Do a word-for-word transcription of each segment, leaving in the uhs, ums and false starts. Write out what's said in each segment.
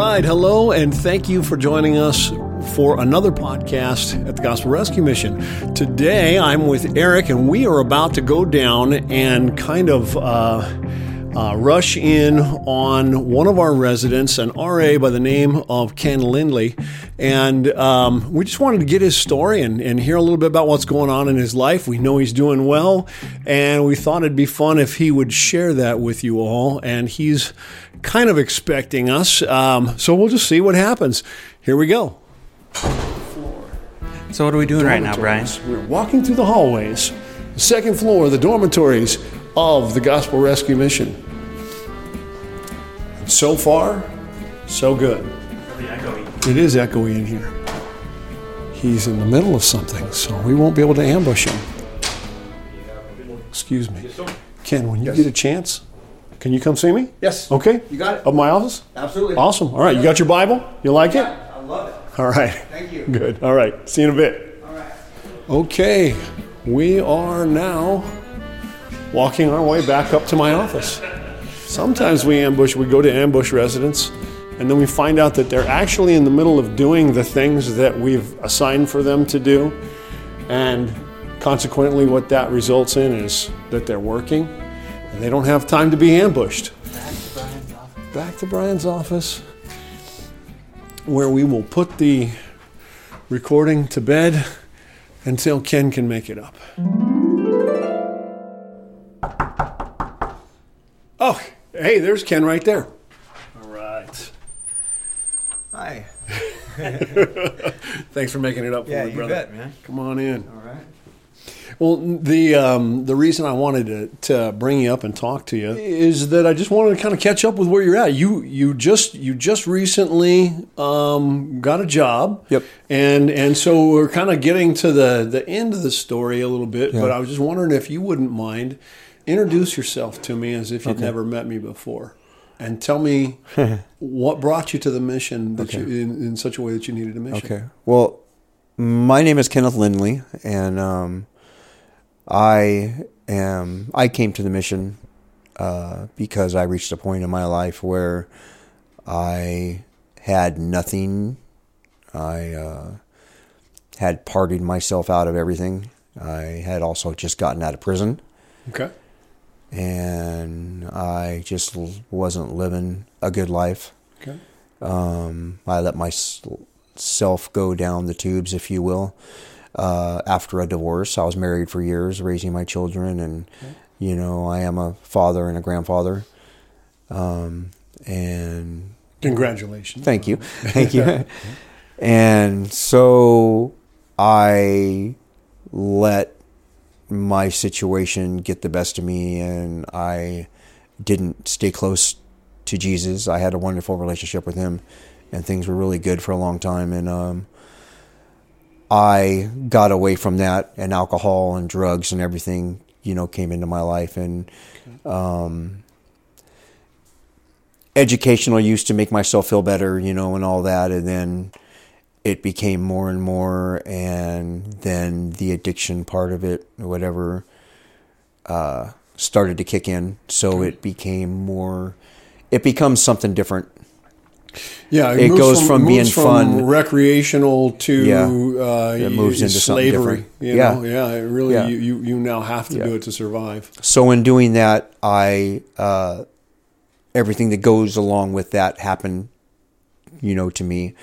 right, hello, and thank you for joining us for another podcast at the Gospel Rescue Mission. Today, I'm with Eric, and we are about to go down and kind of uh, uh, rush in on one of our residents, an R A by the name of Ken Lindley, and um, we just wanted to get his story and, and hear a little bit about what's going on in his life. We know he's doing well, and we thought it'd be fun if he would share that with you all, and he's kind of expecting us, um, so we'll just see what happens. Here we go. So what are we doing right now, Brian? We're walking through the hallways, the second floor of the dormitories of the Gospel Rescue Mission. And so far, so good. Really echoey. It is echoey in here. He's in the middle of something, so we won't be able to ambush him. Excuse me. Ken, when you yes. get a chance, can you come see me? Yes. Okay. You got it. Up my office? Absolutely. Awesome. All right. You got your Bible? You like you it? it? I love it. All right. Thank you. Good. All right. See you in a bit. All right. Okay. We are now walking our way back up to my office. Sometimes we ambush, we go to ambush residents, and then we find out that they're actually in the middle of doing the things that we've assigned for them to do. And consequently, what that results in is that they're working and they don't have time to be ambushed. Back to Brian's office. Back to Brian's office. Where we will put the recording to bed until Ken can make it up. Oh, hey, there's Ken right there. All right. Hi. Thanks for making it up for yeah, me, brother. Yeah, you bet, man. Come on in. All right. Well, the um, the reason I wanted to, to bring you up and talk to you is that I just wanted to kind of catch up with where you're at. You you just you just recently um, got a job. Yep. And and so we're kind of getting to the, the end of the story a little bit, yeah. but I was just wondering if you wouldn't mind, introduce yourself to me as if you'd okay. never met me before. And tell me what brought you to the mission that okay. you, in, in such a way that you needed a mission. Okay. Well, my name is Kenneth Lindley, and... Um, I am. I came to the mission uh, because I reached a point in my life where I had nothing. I uh, had partied myself out of everything. I had also just gotten out of prison. Okay. And I just wasn't living a good life. Okay. Um, I let myself go down the tubes, if you will. Uh, after a divorce, I was married for years, raising my children, and okay. you know, I am a father and a grandfather. Um, and congratulations! Thank you, thank you. And so I let my situation get the best of me, and I didn't stay close to Jesus. I had a wonderful relationship with Him, and things were really good for a long time. And um, I got away from that, and alcohol and drugs and everything, you know, came into my life, and um, educational use to make myself feel better, you know, and all that. And then it became more and more, and then the addiction part of it, whatever, uh, started to kick in. So it became more, it becomes something different. Yeah, it, it goes from, from it being from fun, recreational to yeah. uh, it moves into slavery. You yeah, know? yeah, it really. Yeah. You, you now have to yeah. do it to survive. So in doing that, I uh, everything that goes along with that happened. You know, to me,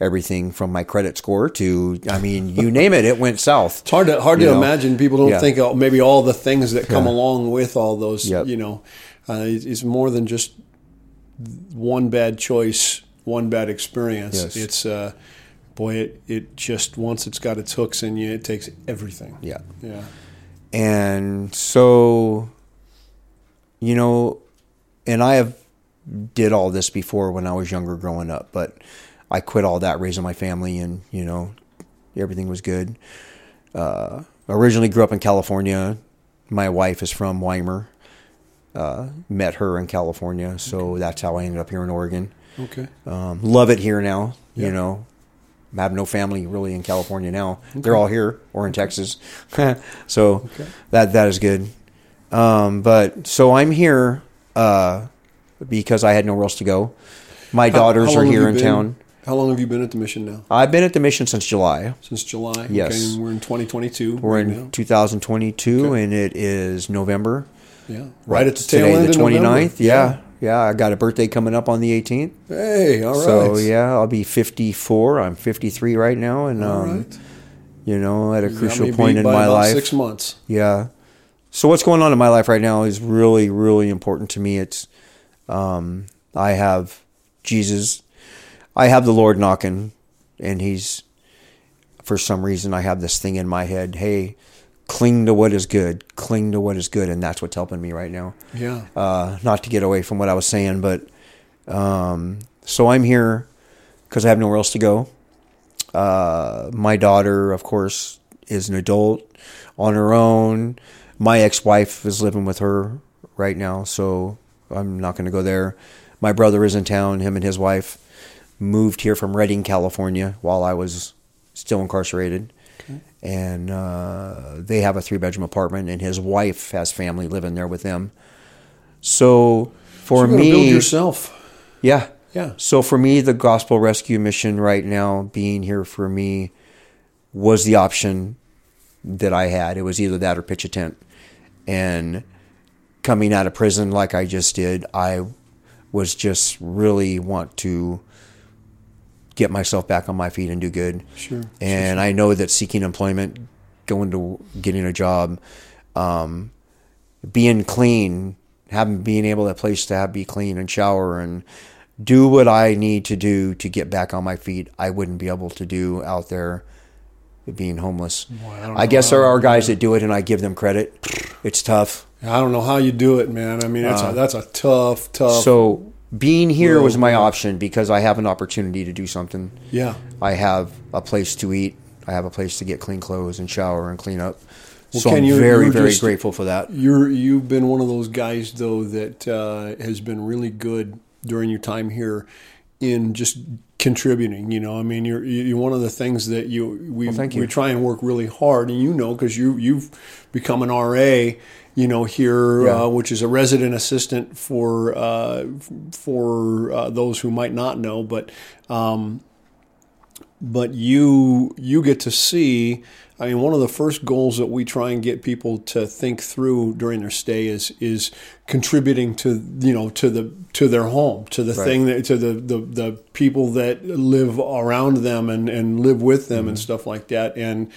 everything from my credit score to I mean, you name it, it went south. It's hard to hard you to know? imagine. People don't yeah. think of maybe all the things that come yeah. along with all those. Yep. You know, uh, it's more than just one bad choice, one bad experience. Yes. It's uh, boy, it it just once it's got its hooks in you, it takes everything. Yeah, yeah. And so, you know, and I have did all this before when I was younger, growing up. But I quit all that, raising my family, and you know, everything was good. Uh, originally grew up in California. My wife is from Weimar. Uh, met her in California, so okay. that's how I ended up here in Oregon. Okay, um, love it here now. Yeah. You know, I have no family really in California now; okay. they're all here or in Texas. so okay. that that is good. Um, but so I'm here uh, because I had nowhere else to go. My how, daughters how are here in been, town. How long have you been at the mission now? I've been at the mission since July. Since July? Yes. Okay, and we're in twenty twenty-two. We're right in now. twenty twenty-two, okay. And it is November. Yeah. Right at the tail Today, end the twenty-ninth. Of November. Yeah. yeah. Yeah, I got a birthday coming up on the eighteenth. Hey, all right. So, yeah, I'll be fifty-four. I'm fifty-three right now. And, all um, right. you know, at a crucial point in my life. Six months. Yeah. So what's going on in my life right now is really, really important to me. It's, um, I have Jesus. I have the Lord knocking, and he's, for some reason, I have this thing in my head, hey, cling to what is good, cling to what is good, and that's what's helping me right now. Yeah. Uh, not to get away from what I was saying, but um, so I'm here because I have nowhere else to go. Uh, my daughter, of course, is an adult on her own. My ex-wife is living with her right now, so I'm not going to go there. My brother is in town. Him and his wife moved here from Redding, California, while I was still incarcerated. Okay. And uh, they have a three-bedroom apartment, and his wife has family living there with them. So for so you're me, build yourself, yeah, yeah. So for me, the Gospel Rescue Mission right now, being here for me, was the option that I had. It was either that or pitch a tent. And coming out of prison like I just did, I was just really want to get myself back on my feet and do good. Sure. And sure, sure. I know that seeking employment, going to getting a job, um, being clean, having being able to place to have, be clean and shower and do what I need to do to get back on my feet, I wouldn't be able to do out there being homeless. Boy, I, I guess there are guys that do it, and I give them credit. It's tough. I don't know how you do it, man. I mean, that's, uh, a, that's a tough, tough... So... Being here was my option because I have an opportunity to do something. Yeah. I have a place to eat. I have a place to get clean clothes and shower and clean up. Well, so Ken, I'm very, very just, grateful for that. You're, you've been one of those guys, though, that uh, has been really good during your time here in just contributing. You know, I mean, you're, you're one of the things that you we well, thank you. we try and work really hard. And you know, because you, you've become an R A. You know, here, yeah. uh, which is a resident assistant for uh, for uh, those who might not know, but um, but you you get to see. I mean, one of the first goals that we try and get people to think through during their stay is is contributing to you know to the to their home, to the right. thing that to the, the the people that live around them and, and live with them mm-hmm. and stuff like that, and.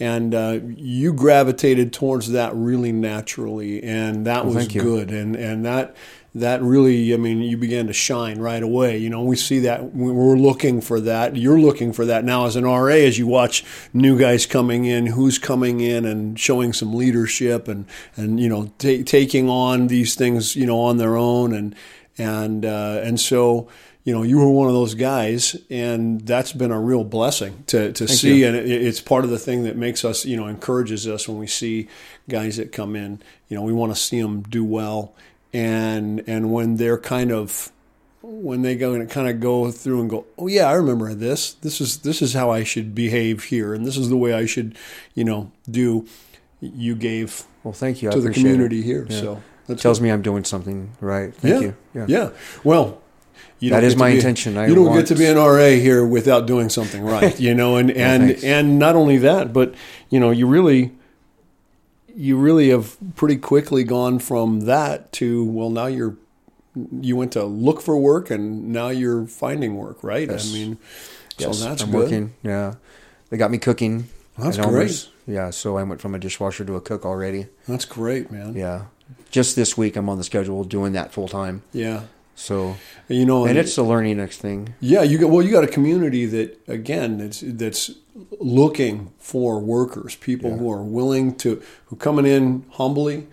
And uh, you gravitated towards that really naturally, and that well, was good. And and that that really, I mean, you began to shine right away. You know, we see that we're looking for that. You're looking for that now as an R A, as you watch new guys coming in, who's coming in and showing some leadership, and and you know t- taking on these things, you know, on their own, and and uh, and so. You know, you were one of those guys, and that's been a real blessing to, to see. You. And it, it's part of the thing that makes us, you know, encourages us when we see guys that come in. You know, we want to see them do well, and and when they're kind of when they go and kind of go through and go, oh yeah, I remember this. This is this is how I should behave here, and this is the way I should, you know, do. You gave well, thank you to I the community it. Here, yeah. so that tells cool. me I'm doing something right. Thank yeah. you. Yeah. yeah. Well. That is my intention. You don't get to be an R A here without doing something right, you know, and, and, and not only that, but, you know, you really, you really have pretty quickly gone from that to, well, now you're, you went to look for work and now you're finding work, right? Yes. I mean, so yes, that's I'm good. Working, yeah. They got me cooking. That's great. Almost, yeah, so I went from a dishwasher to a cook already. That's great, man. Yeah. Just this week I'm on the schedule doing that full time. Yeah. So, you know, and it's the learning next thing. Yeah, you got well, you got a community that again, that's that's looking for workers, people yeah. who are willing to who coming in humbly,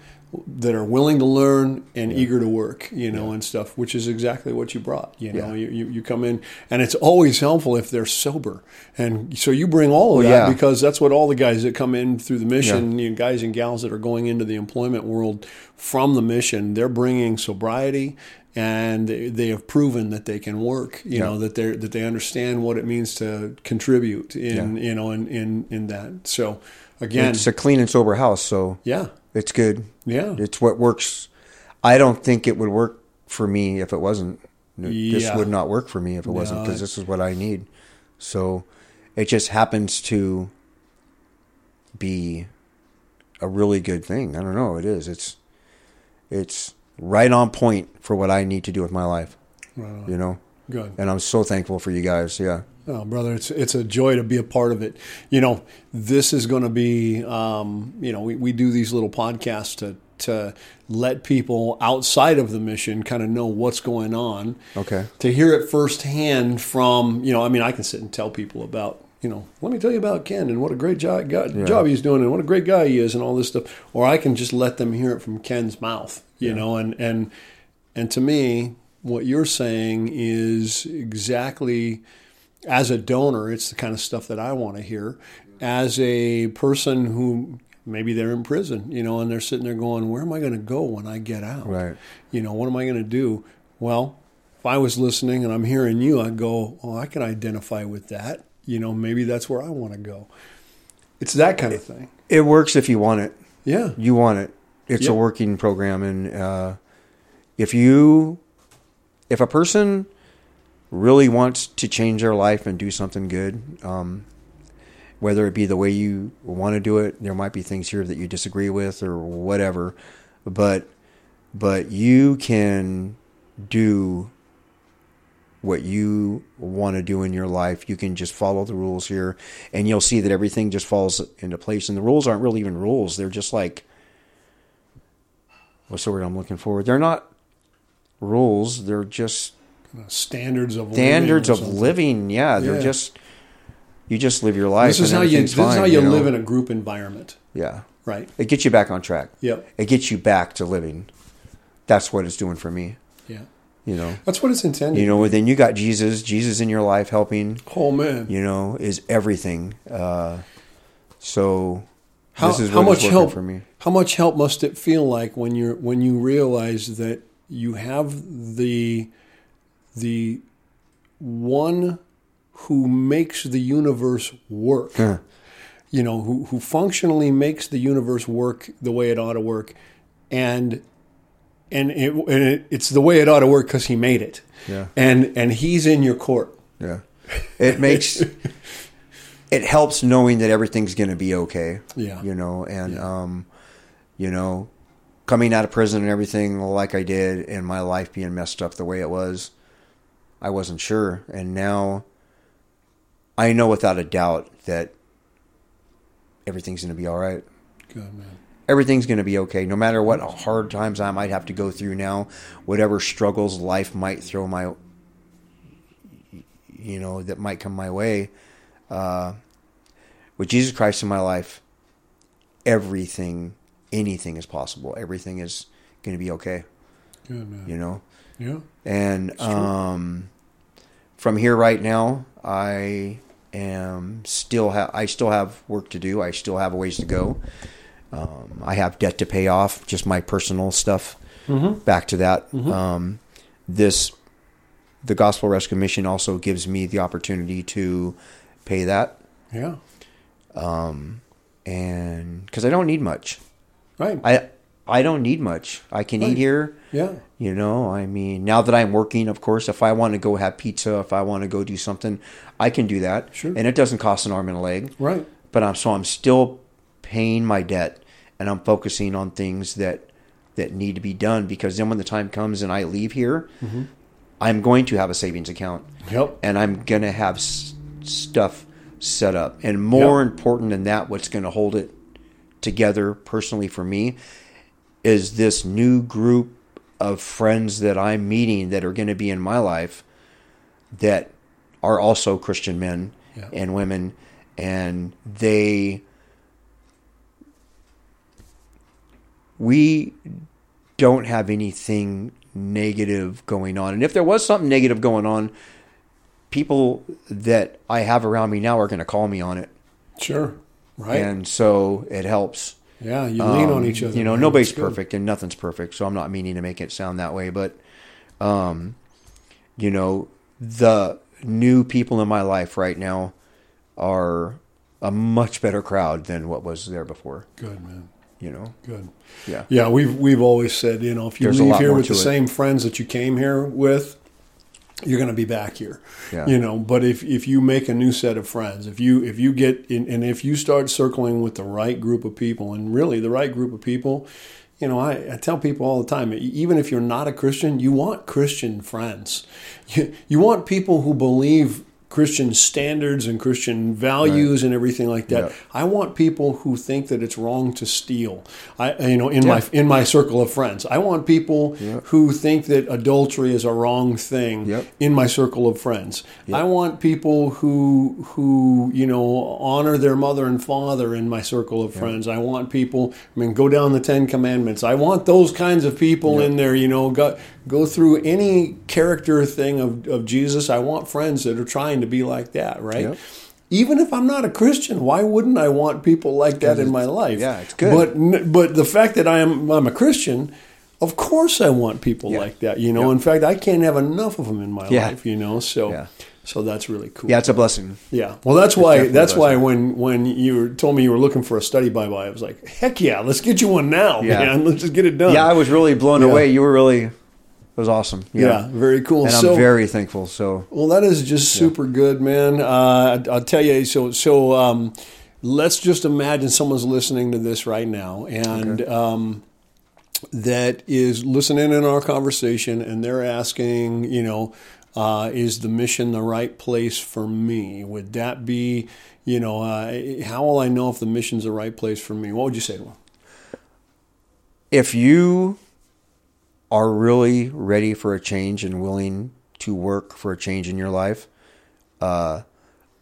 that are willing to learn and yeah. eager to work, you know, yeah. and stuff, which is exactly what you brought. You know, yeah. you, you you come in, and it's always helpful if they're sober, and so you bring all of well, that yeah. because that's what all the guys that come in through the mission, yeah. you know, guys and gals that are going into the employment world from the mission, they're bringing sobriety. And they have proven that they can work, you yeah. know, that they that they understand what it means to contribute in, yeah. you know, in, in, in that. So, again. It's a clean and sober house, so. Yeah. It's good. Yeah. It's what works. I don't think it would work for me if it wasn't. No, yeah. This would not work for me if it no, wasn't, because this is what I need. So it just happens to be a really good thing. I don't know. It is. It's it's right on point for what I need to do with my life. Right, you know? Good. And I'm so thankful for you guys. Yeah. Oh, brother, it's it's a joy to be a part of it. You know, this is going to be, um, you know, we, we do these little podcasts to to let people outside of the mission kind of know what's going on. Okay. To hear it firsthand from, you know, I mean, I can sit and tell people about, you know, let me tell you about Ken and what a great job, God, yeah. job he's doing and what a great guy he is and all this stuff. Or I can just let them hear it from Ken's mouth, you yeah. know, and, and and to me, what you're saying is exactly, as a donor, it's the kind of stuff that I want to hear. As a person who maybe they're in prison, you know, and they're sitting there going, where am I going to go when I get out? Right. You know, what am I going to do? Well, if I was listening and I'm hearing you, I go, oh, I can identify with that. You know, maybe that's where I want to go. It's that kind of thing. It, it works if you want it. Yeah. You want it. It's yeah. a working program. And uh, if you, if a person really wants to change their life and do something good, um, whether it be the way you want to do it, there might be things here that you disagree with or whatever, but but you can do what you want to do in your life. You can just follow the rules here, and you'll see that everything just falls into place. And the rules aren't really even rules. They're just like, what's the word I'm looking for? They're not rules. They're just standards of standards living of living. Yeah, they're yeah. just you just live your life. This is and how you. This fine, is how you, you know? Live in a group environment. Yeah, right. It gets you back on track. Yep. It gets you back to living. That's what it's doing for me. Yeah. You know. That's what it's intended. You know. And then you got Jesus. Jesus in your life helping. Oh man. You know, is everything. Uh, so. How, this is how much help for me? How much help must it feel like when you're when you realize that you have the. The one who makes the universe work, huh. you know, who, who functionally makes the universe work the way it ought to work. And and it, and it it's the way it ought to work because he made it. Yeah. And and he's in your court. Yeah. It makes, it helps knowing that everything's going to be okay. Yeah. You know, and, yeah. um, you know, coming out of prison and everything like I did and my life being messed up the way it was. I wasn't sure, and now I know without a doubt that everything's going to be all right. Good, man. Everything's going to be okay. No matter what hard times I might have to go through now, whatever struggles life might throw my, you know, that might come my way, uh, with Jesus Christ in my life, everything, anything is possible. Everything is going to be okay. Good, man. You know? Yeah. And um, from here right now, I am still ha- I still have work to do. I still have a ways to go. Um, I have debt to pay off, just my personal stuff. Mm-hmm. Back to that. Mm-hmm. Um, this the Gospel Rescue Mission also gives me the opportunity to pay that. Yeah. Um, and because I don't need much. Right. I I don't need much. I can right. eat here. Yeah. You know, I mean, now that I'm working, of course, if I want to go have pizza, if I want to go do something, I can do that. Sure. And it doesn't cost an arm and a leg. Right. But I'm, so I'm still paying my debt, and I'm focusing on things that, that need to be done, because then when the time comes and I leave here, mm-hmm. I'm going to have a savings account. Yep. And I'm going to have s- stuff set up. And more yep. important than that, what's going to hold it together personally for me is this new group of friends that I'm meeting that are going to be in my life that are also Christian men yeah. and women, and they we don't have anything negative going on. And if there was something negative going on, people that I have around me now are going to call me on it. Sure. Right. And so it helps. Yeah, you lean um, on each other. You know, man. Nobody's perfect and nothing's perfect, so I'm not meaning to make it sound that way. But, um, you know, the new people in my life right now are a much better crowd than what was there before. Good, man. You know? Good. Yeah. Yeah, we've, we've always said, you know, if you There's leave here with the it. same friends that you came here with, you're going to be back here, yeah. you know, but if, if you make a new set of friends, if you, if you get in, and if you start circling with the right group of people, and really the right group of people, you know, I, I tell people all the time, even if you're not a Christian, you want Christian friends. You, you want people who believe Christian standards and Christian values right. and everything like that. Yeah. I want people who think that it's wrong to steal. I, you know, in yeah. my in my circle of friends, I want people yeah. who think that adultery is a wrong thing yep. in my circle of friends. Yep. I want people who who you know honor their mother and father in my circle of yep. friends. I want people. I mean, go down the Ten Commandments. I want those kinds of people yep. in there. You know, go go through any character thing of of Jesus. I want friends that are trying to. to be like that, right? Yep. Even if I'm not a Christian, why wouldn't I want people like that in my life? Yeah, it's good. But but the fact that I am I'm a Christian, of course I want people yeah. like that, you know. Yep. In fact, I can't have enough of them in my yeah. life, you know. So yeah. so that's really cool. Yeah, it's a blessing. Yeah. Well, that's it's why that's why when when you told me you were looking for a study Bible, I was like, heck yeah, let's get you one now, yeah. man. Let's just get it done. Yeah, I was really blown yeah. away. You were really It was awesome. Yeah, yeah, very cool. And I'm so, very thankful. So, well, that is just super yeah. good, man. Uh, I'll tell you. So, so um, let's just imagine someone's listening to this right now, and okay. um, that is listening in our conversation, and they're asking, you know, uh, is the mission the right place for me? Would that be, you know, uh, how will I know if the mission's the right place for me? What would you say to them? If you are really ready for a change and willing to work for a change in your life, uh,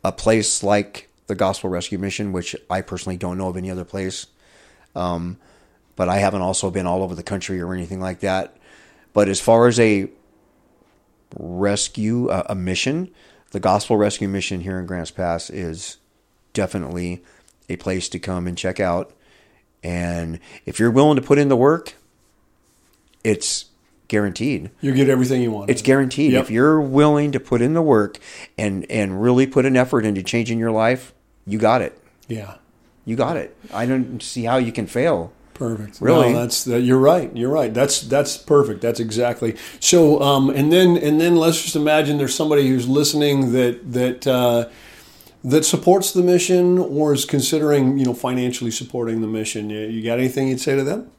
a place like the Gospel Rescue Mission, which I personally don't know of any other place, um, but I haven't also been all over the country or anything like that. But as far as a rescue, uh, a mission, the Gospel Rescue Mission here in Grants Pass is definitely a place to come and check out. And if you're willing to put in the work, it's guaranteed. You get everything you want. It's guaranteed. Yep. If you're willing to put in the work and, and really put an effort into changing your life, you got it. Yeah. You got it. I don't see how you can fail. Perfect. Really? No, that's that. You're right. You're right. That's that's perfect. That's exactly. So, um, and then and then let's just imagine there's somebody who's listening that that uh, that supports the mission or is considering, you know, financially supporting the mission. You, you got anything you'd say to them?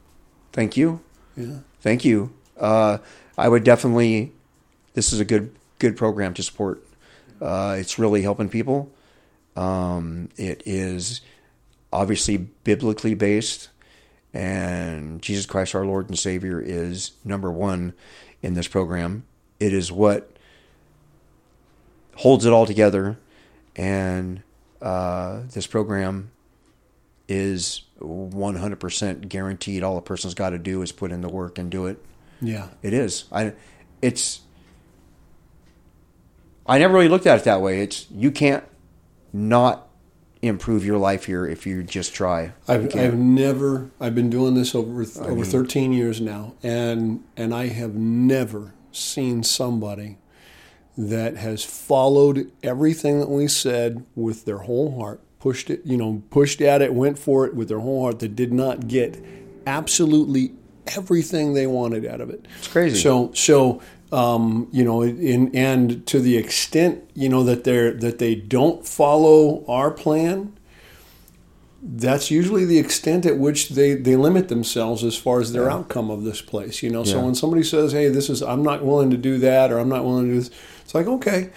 Thank you. Yeah. Thank you. Uh, I would definitely, this is a good good program to support. Uh, it's really helping people. Um, it is obviously biblically based, and Jesus Christ, our Lord and Savior, is number one in this program. It is what holds it all together, and uh, this program is one hundred percent guaranteed. All a person's got to do is put in the work and do it. Yeah. It is. I it's I never really looked at it that way. It's you can't not improve your life here if you just try. I've I've never I've been doing this over over I mean, thirteen years now, and and I have never seen somebody that has followed everything that we said with their whole heart. Pushed it, you know, pushed at it, went for it with their whole heart, that did not get absolutely everything they wanted out of it. It's crazy. So, so um, you know, in, and to the extent, you know, that they're that they don't follow our plan, that's usually the extent at which they, they limit themselves as far as their yeah. outcome of this place. You know, yeah. so when somebody says, "Hey, this is I'm not willing to do that," or "I'm not willing to do this," it's like, okay,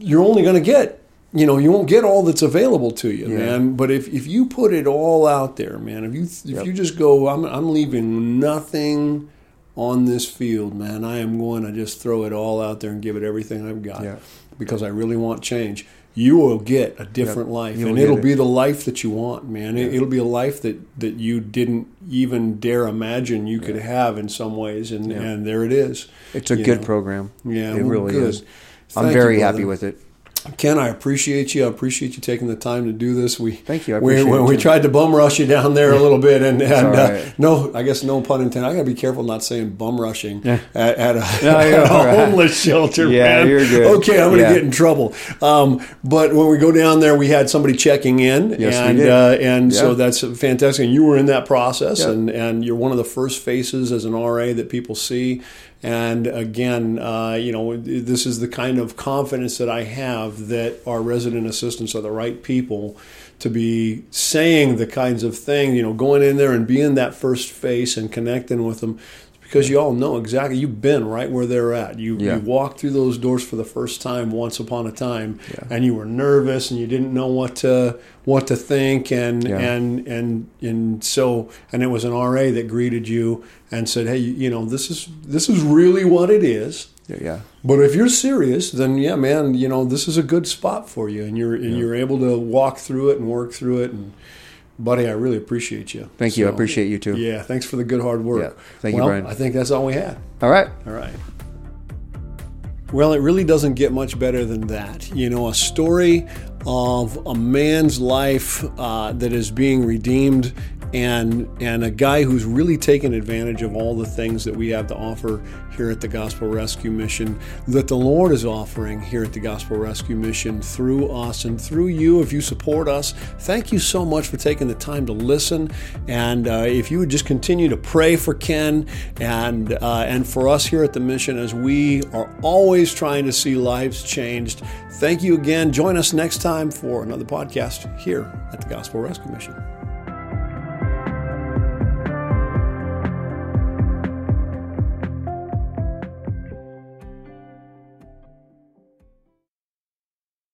you're only going to get. You know, you won't get all that's available to you, yeah. man. But if, if you put it all out there, man, if you if yep. you just go, I'm I'm leaving nothing on this field, man. I am going to just throw it all out there and give it everything I've got yeah. because I really want change. You will get a different yep. life, You'll and it'll it. be the life that you want, man. Yeah. It, it'll be a life that, that you didn't even dare imagine you yeah. could have in some ways, and, yeah. and there it is. It's a you good know. program. Yeah, it really good. is. Thank I'm very you, happy with it. Ken, I appreciate you. I appreciate you taking the time to do this. We thank you. I appreciate we, we, we tried to bum rush you down there a little bit, and, and right. uh, no, I guess no pun intended. I gotta be careful not saying bum rushing yeah. at, at a, no, at a right. homeless shelter. Yeah, man. You're good. Okay, I'm gonna yeah. get in trouble. Um, but when we go down there, we had somebody checking in, yes, and we did. Uh, and yeah. so that's fantastic. And you were in that process, yeah. and and you're one of the first faces as an R A that people see. And again, uh, you know, this is the kind of confidence that I have that our resident assistants are the right people to be saying the kinds of things, you know, going in there and being that first face and connecting with them, because you all know exactly, you've been right where they're at. You, yeah. you walked through those doors for the first time once upon a time, yeah. and you were nervous and you didn't know what to what to think, and yeah. and and and so and it was an R A that greeted you and said, hey, you know, this is this is really what it is. Yeah. But if you're serious, then yeah, man, you know, this is a good spot for you, and you're and yeah. you're able to walk through it and work through it. And buddy, I really appreciate you. Thank so, you. I appreciate you too. Yeah. Thanks for the good hard work. Yeah. Thank well, you, Brian. I think that's all we had. All right. All right. Well, it really doesn't get much better than that. You know, a story of a man's life uh, that is being redeemed. And and a guy who's really taken advantage of all the things that we have to offer here at the Gospel Rescue Mission, that the Lord is offering here at the Gospel Rescue Mission through us and through you. If you support us, thank you so much for taking the time to listen. And uh, if you would just continue to pray for Ken and uh, and for us here at the mission, as we are always trying to see lives changed. Thank you again. Join us next time for another podcast here at the Gospel Rescue Mission.